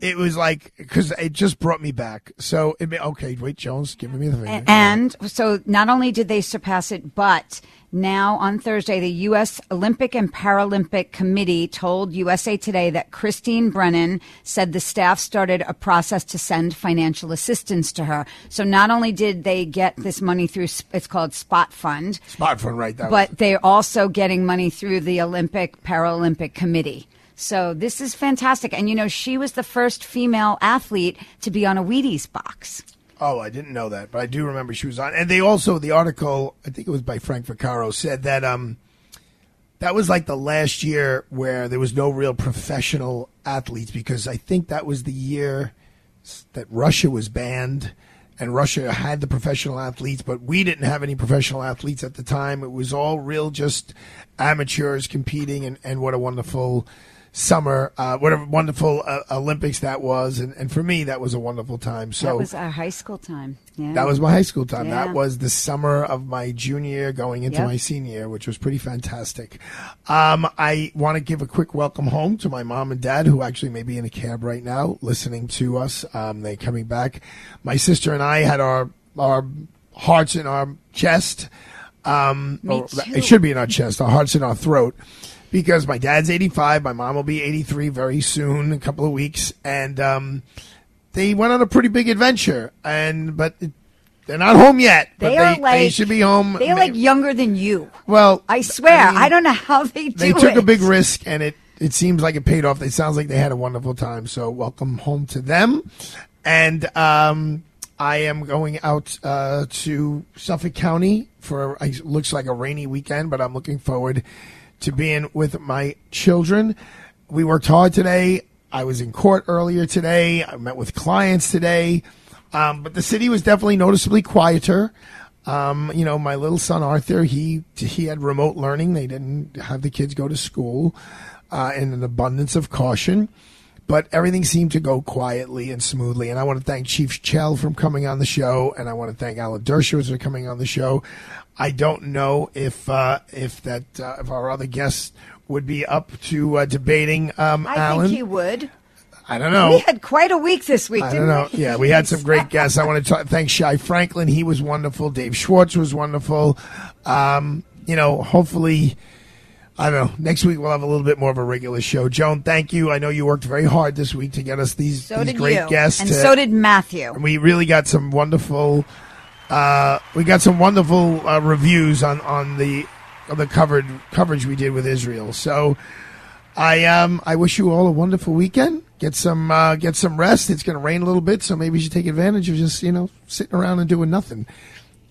it was like, because it just brought me back. So, it, okay, wait, Jones, give me the finger. And so not only did they surpass it, but now on Thursday, the U S Olympic and Paralympic Committee told U S A Today that Christine Brennan said the staff started a process to send financial assistance to her. So not only did they get this money through, it's called Spot Fund. Spot Fund, right. That but they're also getting money through the Olympic Paralympic Committee. So this is fantastic. And, you know, she was the first female athlete to be on a Wheaties box. Oh, I didn't know that, but I do remember she was on. And they also, the article, I think it was by Frank Vaccaro, said that um, that was like the last year where there was no real professional athletes, because I think that was the year that Russia was banned, and Russia had the professional athletes, but we didn't have any professional athletes at the time. It was all real just amateurs competing, and, and what a wonderful summer, uh, what a wonderful uh, Olympics that was. And, and for me, that was a wonderful time. So that was our high school time. Yeah. That was my high school time. Yeah. That was the summer of my junior year going into yep. my senior year, which was pretty fantastic. Um, I want to give a quick welcome home to my mom and dad, who actually may be in a cab right now listening to us. Um, they're coming back. My sister and I had our, our hearts in our chest. Um, or, it should be in our chest, our hearts in our throat. Because my dad's eighty-five, my mom will be eighty-three very soon, a couple of weeks, and um, they went on a pretty big adventure. And but it, they're not home yet. But they, are they, like, they should be home. They're like younger than you. Well, I swear, I, mean, I don't know how they do it. They took it. a big risk, and it it seems like it paid off. It sounds like they had a wonderful time. So welcome home to them, and um, I am going out uh, to Suffolk County for it looks like a rainy weekend, but I'm looking forward to being with my children. We worked hard today. I was in court earlier today. I met with clients today. Um, but the city was definitely noticeably quieter. Um, you know, my little son, Arthur, he he had remote learning. They didn't have the kids go to school uh, in an abundance of caution. But everything seemed to go quietly and smoothly. And I want to thank Chief Chell for coming on the show. And I want to thank Alan Dershowitz for coming on the show. I don't know if uh, if that uh, if our other guests would be up to uh, debating um, I Alan. I think he would. I don't know. We had quite a week this week, didn't we? I don't know. Yeah, we had some great guests. I want to t- thank Shai Franklin. He was wonderful. Dave Schwartz was wonderful. Um, you know, hopefully... I don't know. Next week we'll have a little bit more of a regular show. Joan, thank you. I know you worked very hard this week to get us these, so these great you. guests. And to, so did Matthew. And we really got some wonderful uh, we got some wonderful uh, reviews on, on the on the covered coverage we did with Israel. So I um I wish you all a wonderful weekend. Get some uh, get some rest. It's gonna rain a little bit, so maybe you should take advantage of just, you know, sitting around and doing nothing.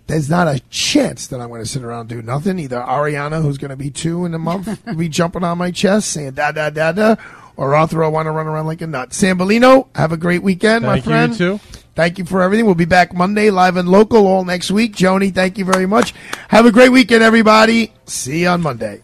There's not a chance that I'm going to sit around and do nothing. Either Ariana, who's going to be two in a month, will be jumping on my chest saying da, da, da, da, or Arthur, I want to run around like a nut. Sambolino, have a great weekend, thank my friend. Thank you, too. Thank you for everything. We'll be back Monday, live and local, all next week. Joni, thank you very much. Have a great weekend, everybody. See you on Monday.